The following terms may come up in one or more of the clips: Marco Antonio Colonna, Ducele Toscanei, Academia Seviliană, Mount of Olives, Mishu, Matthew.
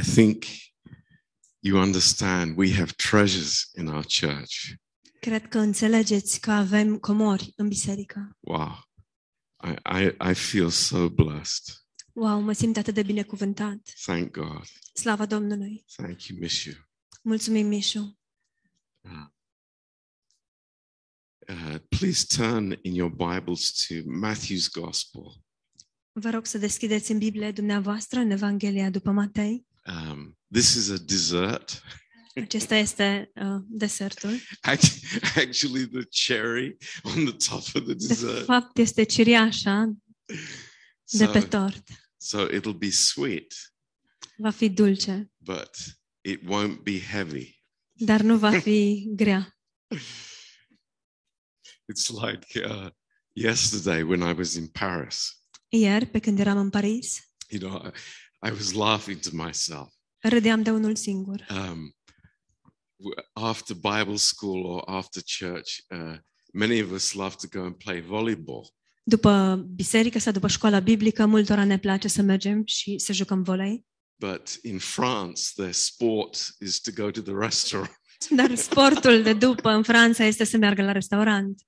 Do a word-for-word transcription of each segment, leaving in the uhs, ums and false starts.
I think you understand we have treasures in our church. Cred că înțelegeți că avem comori în biserică. Wow. I I I feel so blessed. Wow, mă simt atât de binecuvântat. Thank God. Slava Domnului. Thank you, Mishu. Mulțumim, Mishu. Uh, uh, please turn in your Bibles to Matthew's Gospel. Vă rog să deschideți în Biblie dumneavoastră în Evanghelia după Matei. Um, this is a dessert. Acesta este uh, desertul. Actually, the cherry on the top of the dessert. De fapt, este ciriașa de pe tort. So, so it'll be sweet. Va fi dulce. But it won't be heavy. Dar nu va fi grea. It's like uh, yesterday when I was in Paris. Ieri, pe când eram în Paris. You know, I, I was laughing to myself. Râdeam de unul singur. Um, After Bible school or after church, uh, many of us love to go and play volleyball. După biserică sau după școala biblică, multora ne place să mergem și să jucăm volei. But in France, their sport is to go to the restaurant. Dar sportul de după în Franța este să meargă la restaurant.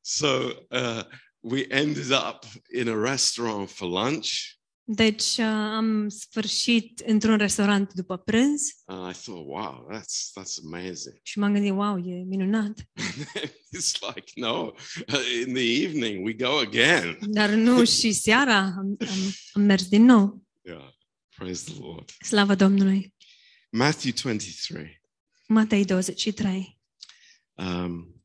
So uh, we ended up in a restaurant for lunch. Deci uh, am sfârșit într-un restaurant după prânz. And I thought, wow, that's that's amazing. Și m-am gândit, wow, e minunat. It's like, no, in the evening we go again. Dar nu, și seara am, am, am mers din nou. Yeah, praise the Lord. Slava Domnului. Matthew douăzeci și trei. Matei douăzeci și trei. Um,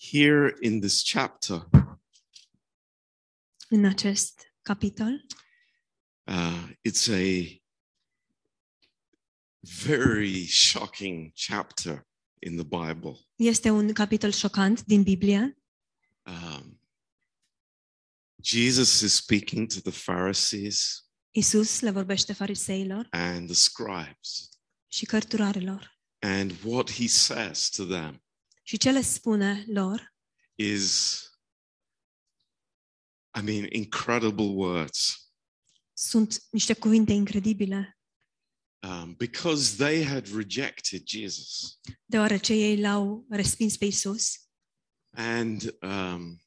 here in this chapter. În acest capitol. Uh, it's a very shocking chapter in the Bible. Este un capitol șocant din Biblie. Um, Jesus is speaking to the Pharisees. Isus le vorbește fariseilor. And the scribes. Și cărturarilor. And what he says to them. Și ce le spune lor? Is I mean, incredible words. Sunt niște cuvinte incredibile. Um, because they had rejected Jesus. Deoarece ei l-au respins pe Isus. And um,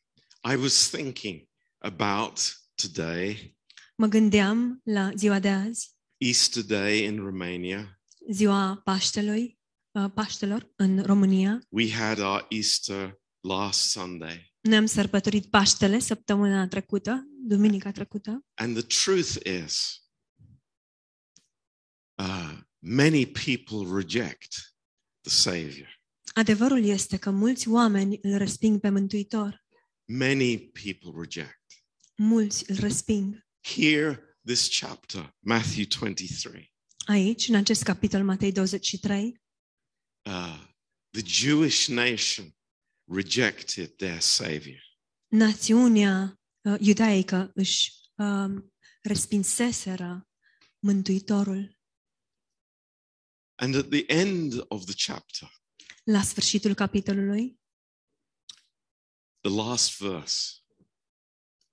I was thinking about today. Mă gândeam la ziua de azi. Easter Day in Romania. Ziua Paștelui, uh, Paștelor în România. We had our Easter last Sunday. Noi am sărbătorit Paștele săptămâna trecută, duminica trecută. And the truth is, uh, many people reject the Savior. Adevărul este că mulți oameni îl resping pe Mântuitor. Many people reject. Mulți îl resping. Here, this chapter, Matthew douăzeci și trei. Aici, în acest capitol, Matei douăzeci și trei. Uh, the Jewish nation rejected their Savior. Națiunea uh, iudaică își uh, respinseseră Mântuitorul. And at the end of the chapter. La sfârșitul capitolului. The last verse.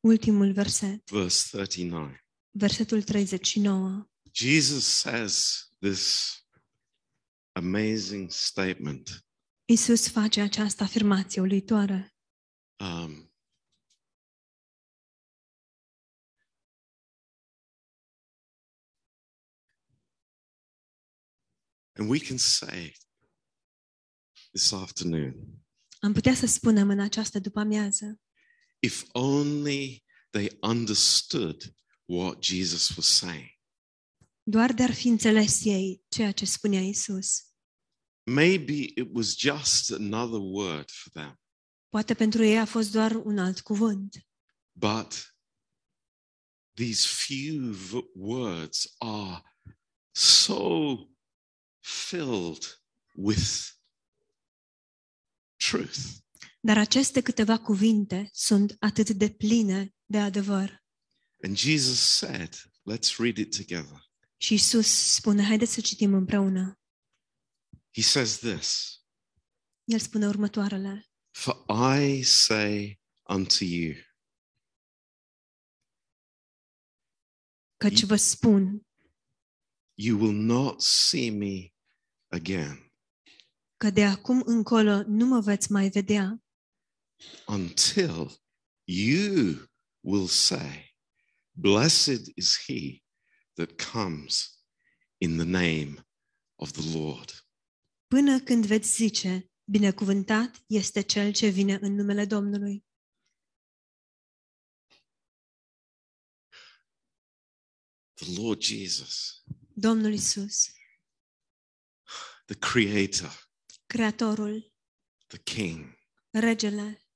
Ultimul verset. Verse treizeci și nouă. Versetul treizeci și nouă. Jesus says this amazing statement. Isus face această afirmație uluitoare. Um, and we can say this afternoon. Am putea să spunem în această după-amiază. If only they understood what Jesus was saying. Doar de-ar fi înțeles ei ceea ce spunea Isus. Maybe it was just another word for them. Poate pentru ei a fost doar un alt cuvânt. But these few words are so filled with truth. Dar aceste câteva cuvinte sunt atât de pline de adevăr. And Jesus said, let's read it together. Și Isus spune, haideți să citim împreună. He says this. El spune următoarele. For I say unto you, Căci vă spun, you will not see me again. Că de acum încolo nu mă veți mai vedea. Until you will say, blessed is he that comes in the name of the Lord. Până când veți zice, binecuvântat este cel ce vine în numele Domnului. The Lord Jesus. Domnul Isus. The Creator. Creatorul. The King. Regele.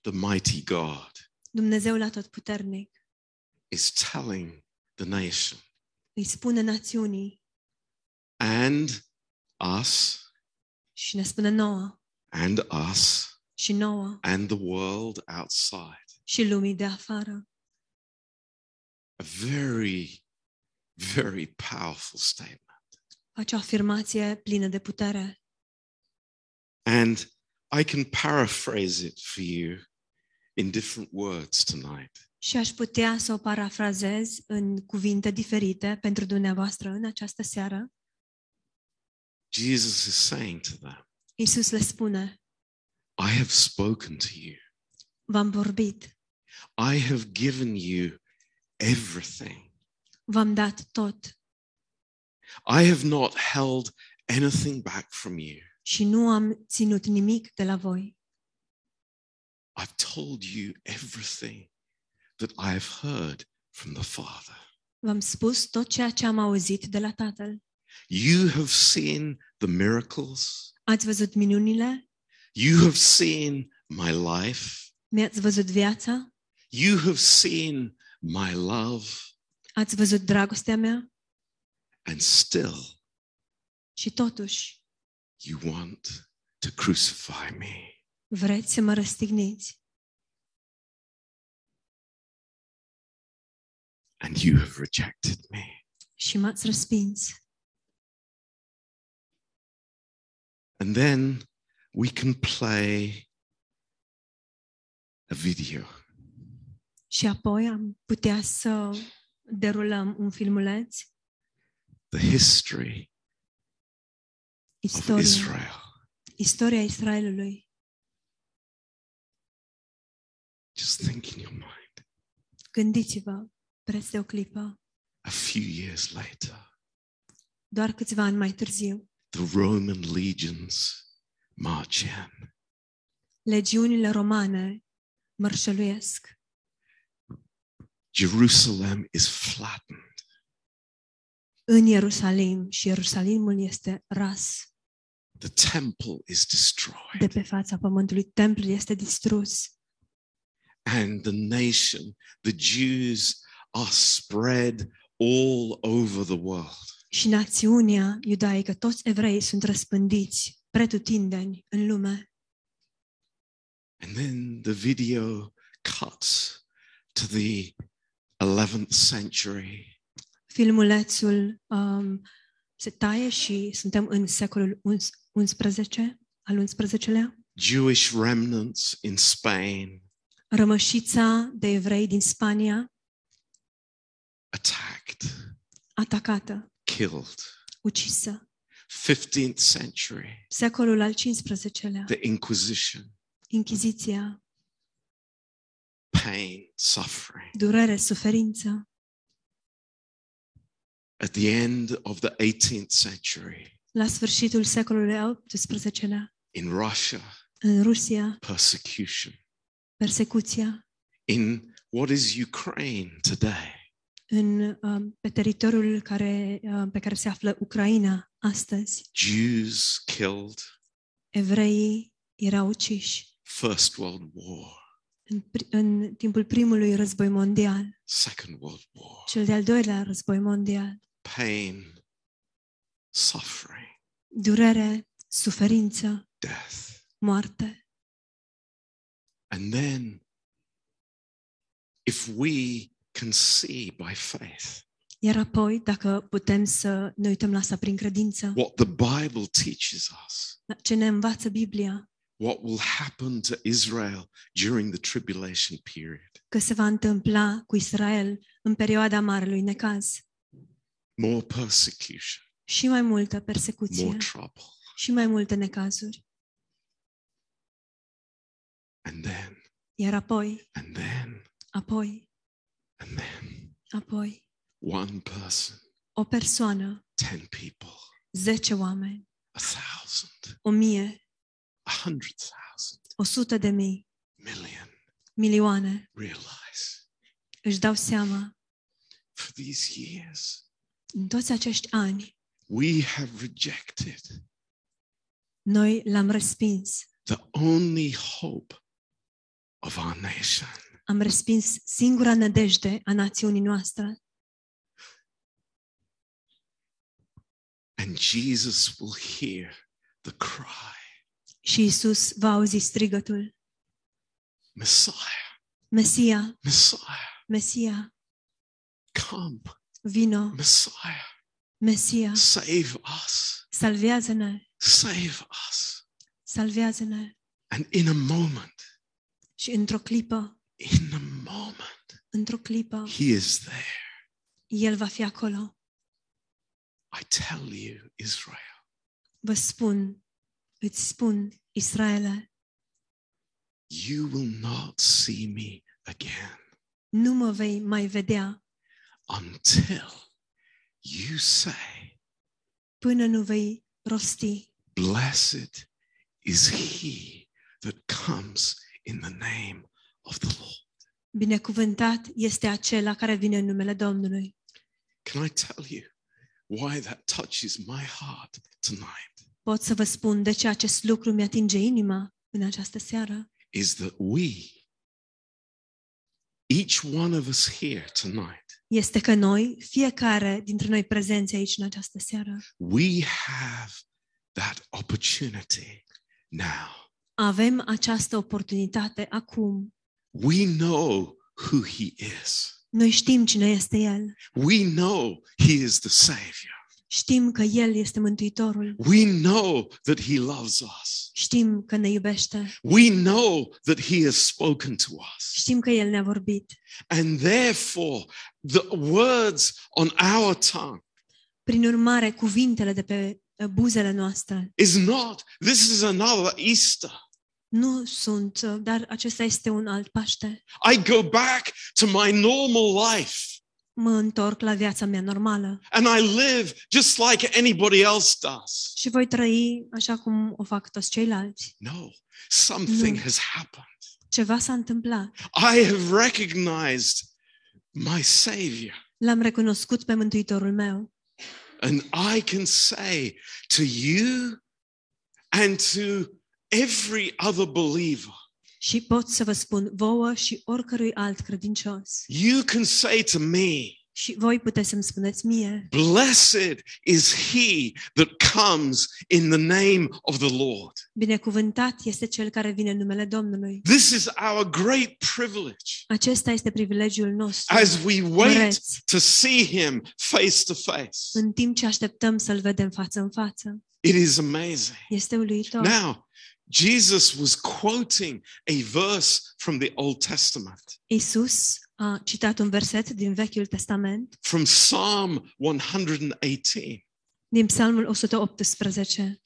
The mighty God. Dumnezeul atotputernic. Is telling the nation. Îi spune națiunii. And us. Și ne spune nouă. And us. Și nouă. And the world outside. Și lumii de afară. A very, very powerful statement. Face o afirmație plină de putere. And I can paraphrase it for you in different words tonight. Și aș putea să o parafrazez în cuvinte diferite pentru dumneavoastră în această seară. Jesus is saying to them, Isus le spune, I have spoken to you. V-am vorbit. I have given you everything. V-am dat tot. I have not held anything back from you. Și nu am ținut nimic de la voi. I've told you everything that I've heard from the Father. V-am spus tot ceea ce am auzit de la Tatăl. You have seen the miracles. Ați văzut minunile? You have seen my life. Mi-ați văzut viața? You have seen my love. Ați văzut dragostea mea? And still. Și totuși. You want to crucify me. Vreți să mă răstigniți? And you have rejected me. Și m-ați respins. And then we can play a video. Și apoi am putea să derulăm un filmuleț. The history Istoria. Of Israel. Istoria Israelului. Just think in your mind. Gândiți-vă, peste o clipă. A few years later. Doar câțiva ani mai târziu. The Roman legions march in. Legiunile romane mărșăluiesc. Jerusalem is flattened. În Ierusalim și Ierusalimul este ras. The temple is destroyed. De pe fața pământului templul este distrus. And the nation, the Jews are spread all over the world. Și națiunea iudaică, toți evreii sunt răspândiți pretutindeni în lume. And then the video cuts to the eleventh century. Filmulețul um, se taie și suntem în secolul unsprezece, al unsprezecelea-lea. Jewish remnants in Spain. Rămășița de evrei din Spania. Attacked. Atacată. Killed. Ucisă. fifteenth century. Secolul al cincisprezecelea-lea. The Inquisition. Inchiziția. Pain, suffering. Durere, suferință. At the end of the eighteenth century. La sfârșitul secolului al optsprezecelea-lea. In Russia. În Rusia. Persecution. Persecuția. In what is Ukraine today. În um, pe teritoriul care um, pe care se află Ucraina astăzi. Jews killed. Evreii erau uciși. First World War. În, în timpul primului război mondial. Second World War. Cel de-al doilea război mondial. Pain. Suffering. Durere, suferință. Death. Moarte. And then if we can see by faith. Iar apoi, dacă putem să ne uităm la asta prin credință. What the Bible teaches us. Ce ne învață Biblia. What will happen to Israel during the tribulation period. că se va întâmpla cu Israel în perioada marelui necaz. More persecution. Și mai multă persecuție. More trouble. Și mai multe necazuri. And then. Iar apoi. And then. Apoi. And then. Apoi. One person. O persoană. Ten people. Zece oameni. A thousand. O mie. A hundred thousand. O sută de mii. Million. Milioane. Realize. Își dau seama. For these years. În toți acești ani. We have rejected. Noi l-am respins. The only hope of our nation. Am respins singura nădejde a națiunii noastre. And Jesus will hear the cry. Și Iisus va auzi strigătul. Messiah. Mesia. Messiah. Mesia. Come. Vino. Messiah. Mesia. Save us. Salvează-ne. Save us. Salvează-ne. And in a moment. Și într-o clipă. In a moment. Într-o clipă. He is there. El va fi acolo. I tell you, Israel. Vă spun, îți spun, Israele. You will not see me again. Nu mă vei mai vedea. Until you say. Până nu vei rosti. Blessed is he that comes in the name of the Lord. Binecuvântat este acela care vine în numele Domnului. Can I tell you why that touches my heart tonight? Pot să vă spun de ce acest lucru mi atinge inima în această seară. Is that we, each one of us here tonight. Este că noi, fiecare dintre noi prezenți aici în această seară. We have that opportunity now. Avem această oportunitate acum. We know who he is. Noi știm cine este El. We know he is the Savior. Știm că El este Mântuitorul. We know that he loves us. Știm că ne iubește. We know that he has spoken to us. Știm că El ne-a vorbit. And therefore the words on our tongue. Prin urmare, cuvintele de pe buzele noastre. Is not this is another Easter. Nu sunt, dar acesta este un alt Paște. I go back to my normal life. Mă întorc la viața mea normală. And I live just like anybody else does. Și voi trăi așa cum o fac toți ceilalți. No, something nu. Has happened. Ceva s-a întâmplat. I have recognized my Savior. L-am recunoscut pe Mântuitorul meu. And I can say to you and to every other believer. Și pot să vă spun vouă și oricărui alt credincios. You can say to me. Și voi puteți să-mi spuneți mie. Blessed is he that comes in the name of the Lord. Binecuvântat este cel care vine în numele Domnului. This is our great privilege. Acesta este privilegiul nostru. As we wait to see him face to face. În timp ce așteptăm să-l vedem față în față. It is amazing. Este uluitor. Now, Jesus was quoting a verse from the Old Testament. Isus a citat un verset din Vechiul Testament. From Psalm one eighteen. Din Psalmul o sută optsprezece.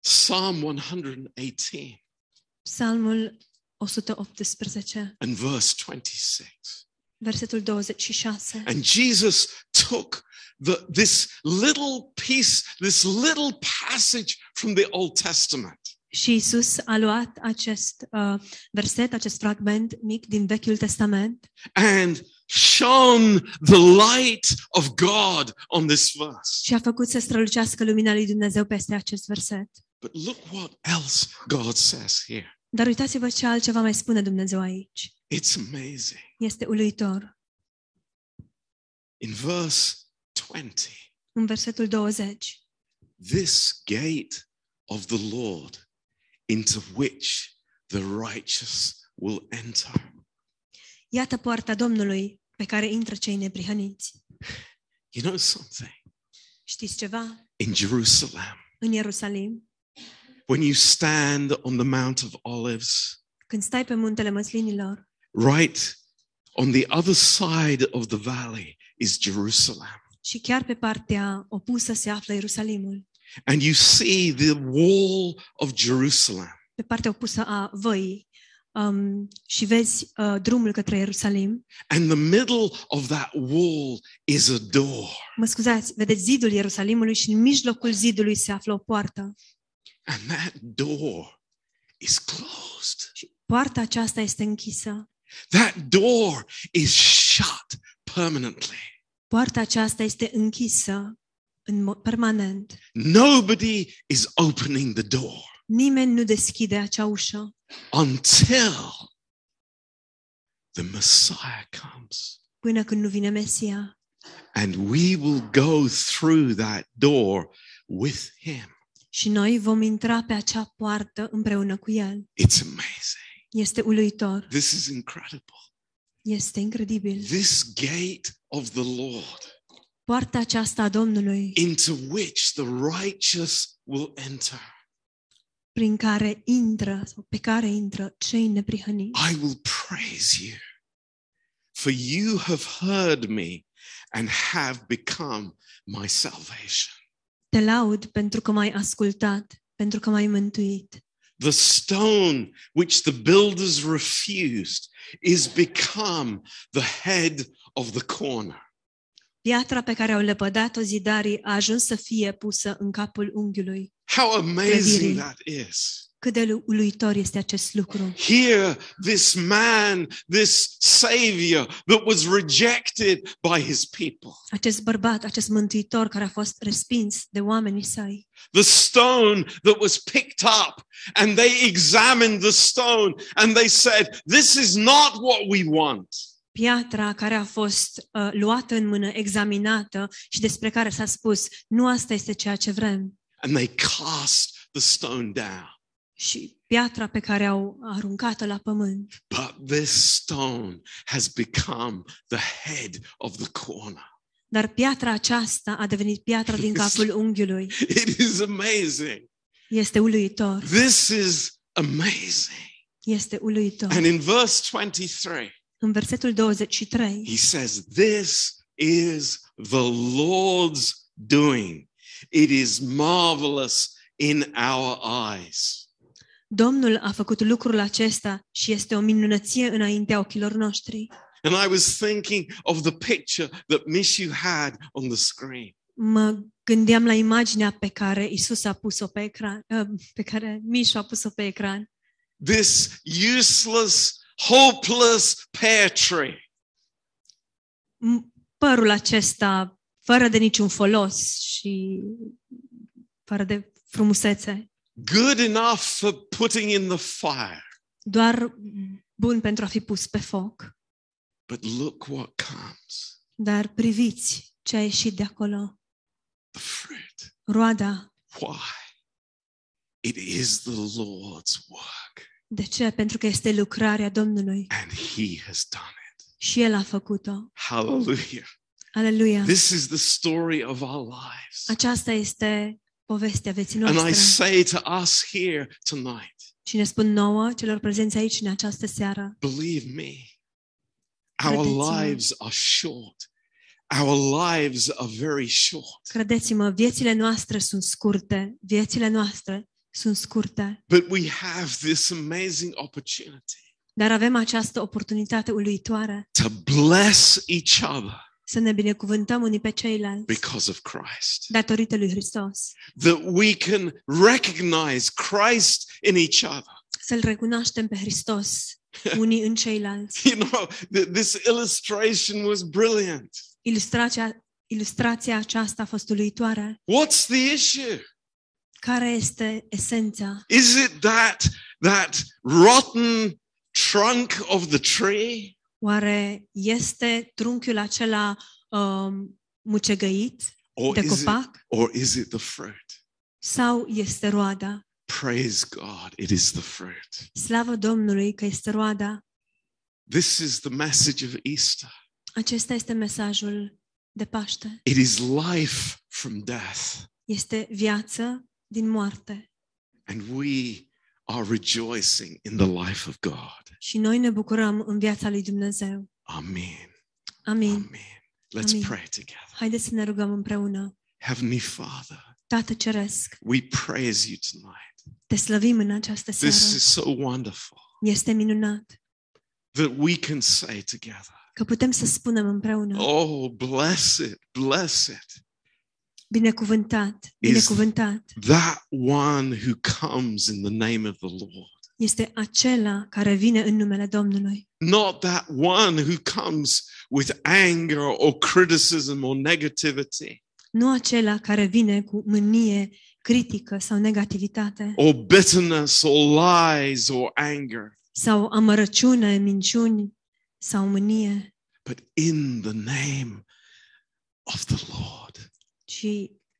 Psalm one eighteen. Psalmul o sută optsprezece. And verse twenty-six. Versetul douăzeci și șase. And Jesus took the, this little piece, this little passage from the Old Testament. Și Iisus a luat acest uh, verset, acest fragment mic din Vechiul Testament. And shone the light of God on this verse. Și a făcut să strălucească lumina lui Dumnezeu peste acest verset. But look what else God says here. Dar uitați-vă ce altceva mai spune Dumnezeu aici. It's amazing. Este uluitor. In verse twenty. În versetul douăzeci. This gate of the Lord into which the righteous will enter. Iată poarta Domnului pe care intră cei neprihăniți. You know something? Știți ceva? In Jerusalem. În Ierusalim. When you stand on the Mount of Olives, când stai pe muntele măslinilor, right on the other side of the valley is Jerusalem. Și chiar pe partea opusă se află Ierusalimul. And you see the wall of Jerusalem. Pe partea opusă a văii um, și vezi uh, drumul către Ierusalim. And the middle of that wall is a door. Mă scuzați, vedeți zidul Ierusalimului și în mijlocul zidului se află o poartă. And that door is closed. Și poarta aceasta este închisă. That door is shut permanently. Poarta aceasta este închisă în mod permanent. Nobody is opening the door. Nimeni nu deschide acea ușă. Until the Messiah comes. Până când nu vine Mesia. And we will go through that door with him. Și noi vom intra pe acea poartă împreună cu el. It's amazing. Este uluitor. This is incredible. Este incredibil. This gate of the Lord, poarta aceasta a Domnului, into which the righteous will enter, prin care intră, sau pe care intră cei neprihăniți. I will praise you, for you have heard me and have become my salvation. Te laud pentru că m-ai ascultat, pentru că m-ai mântuit. The stone which the builders refused is become the head of the corner. Piatra pe care au lepădat-o zidarii a ajuns să fie pusă în capul unghiului. How amazing that is! Cât de uluitor este acest lucru. Here, this man, this savior that was rejected by his people. Acest bărbat, acest mântuitor care a fost respins de oamenii săi. The stone that was picked up, and they examined the stone and they said, this is not what we want. Piatra care a fost uh, luată în mână, examinată și despre care s-a spus, nu asta este ceea ce vrem. And they cast the stone down. Și piatra pe care au aruncat-o la pământ. But this stone has become the head of the corner. Dar piatra aceasta a devenit piatra din capul unghiului. It is amazing. Este uluitor. This is amazing. Este uluitor. And in verse twenty-three. În versetul douăzeci și trei. He says, this is the Lord's doing. It is marvelous in our eyes. Domnul a făcut lucrul acesta și este o minunăție înaintea ochilor noștri. And I was thinking of the picture that Mishu had on the screen. Mă gândeam la imaginea pe care Isus a pus-o pe ecran, pe care Mishu a pus-o pe ecran. This useless, hopeless pear tree. Părul acesta fără de niciun folos și fără de frumusețe. Good enough for putting in the fire. Doar bun pentru a fi pus pe foc. But look what comes. Dar priviți ce a ieșit de acolo. The fruit. Roada. Why? It is the Lord's work. De ce? Pentru că este lucrarea Domnului. And he has done it. Și el a făcut-o. Hallelujah. Hallelujah. This is the story of our lives. Aceasta este povestea vieții noastre. And I say to us here tonight. Și ne spun nouă celor prezenți aici în această seară. Believe me. Our lives are short. Our lives are very short. Credeți-mă, viețile noastre sunt scurte. Viețile noastre sunt scurte. But we have this amazing opportunity. Dar avem această oportunitate uluitoare. To bless each other. Să ne binecuvântăm unii pe ceilalți. Because of Christ. Datorită lui Hristos. That we can recognize Christ in each other. Să-l recunoaștem pe Hristos unii în ceilalți. You know, this illustration was brilliant. Ilustrația, ilustrația aceasta a fost uluitoare. What's the issue? Care este esența? Is it that that rotten trunk of the tree? Oare este trunchiul acela um, mucegăit de copac? Or is it the fruit? Sau este roada? Praise God, it is the fruit. Slavă Domnului că este roada. This is the message of Easter. Acesta este mesajul de Paște. It is life from death. Este viață din moarte. And we are rejoicing in the life of God. Și noi ne bucurăm în viața lui Dumnezeu. Amen. Amen. Amen. Let's Amen. Pray together. Haideți să ne rugăm împreună. Heavenly Father, Tată ceresc, we praise you tonight. Te slăvim în această seară. This is so wonderful. Este minunat. That we can say together. Că putem să spunem împreună. Oh, blessed, blessed. Binecuvântat, binecuvântat. Is that one who comes in the name of the Lord. Este acela care vine în numele Domnului. Not that one who comes with anger or criticism or negativity. Nu acela care vine cu mânie, critică sau negativitate. Or bitterness or lies or anger. Sau amărăciune, minciuni sau mânie. But in the name of the Lord. Ci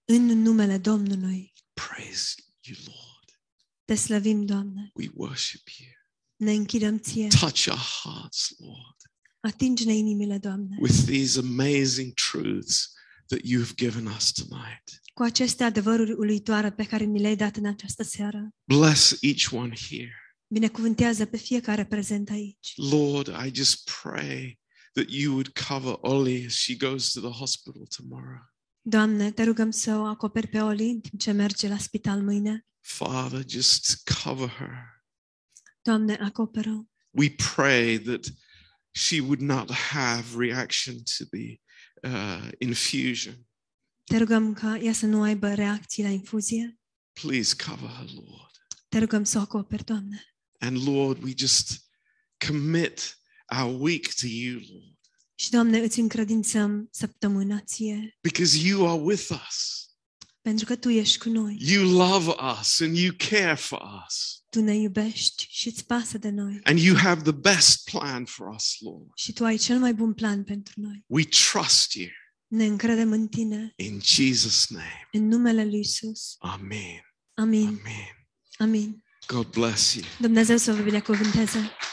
în numele Domnului. Praise you, Lord. Te slăvim, Doamne. We worship you. Ne închidem ție. Touch our hearts, Lord. Atinge-ne inimile, Doamne. With these amazing truths that you've given us tonight. Cu aceste adevăruri uluitoare pe care ni le-ai dat în această seară. Bless each one here. Binecuvântează pe fiecare prezent aici. Lord, I just pray that you would cover Oli as she goes to the hospital tomorrow. Doamne, te rugăm să o acoperi pe Oli în timp ce merge la spital mâine. Father, just cover her. Doamne, acoperă-o. We pray that she would not have reaction to the Uh, infusion. Te rugăm ca ea să nu aibă reacții la infuzie. Please cover her, Lord. Te rugăm să o acoperi, Doamne. And Lord, we just commit our week to you, Lord. Și Doamne, îți încredințăm săptămâna ție. Because you are with us. Pentru că tu ești cu noi. You love us and you care for us. Tu ne iubești și îți pasă de noi. And you have the best plan for us, Lord. Și tu ai cel mai bun plan pentru noi. We trust you. Ne încredem în tine. In Jesus' name. În numele lui Iisus. Amen. Amen. Amen. Amen. God bless you. Dumnezeu să vă binecuvânteze.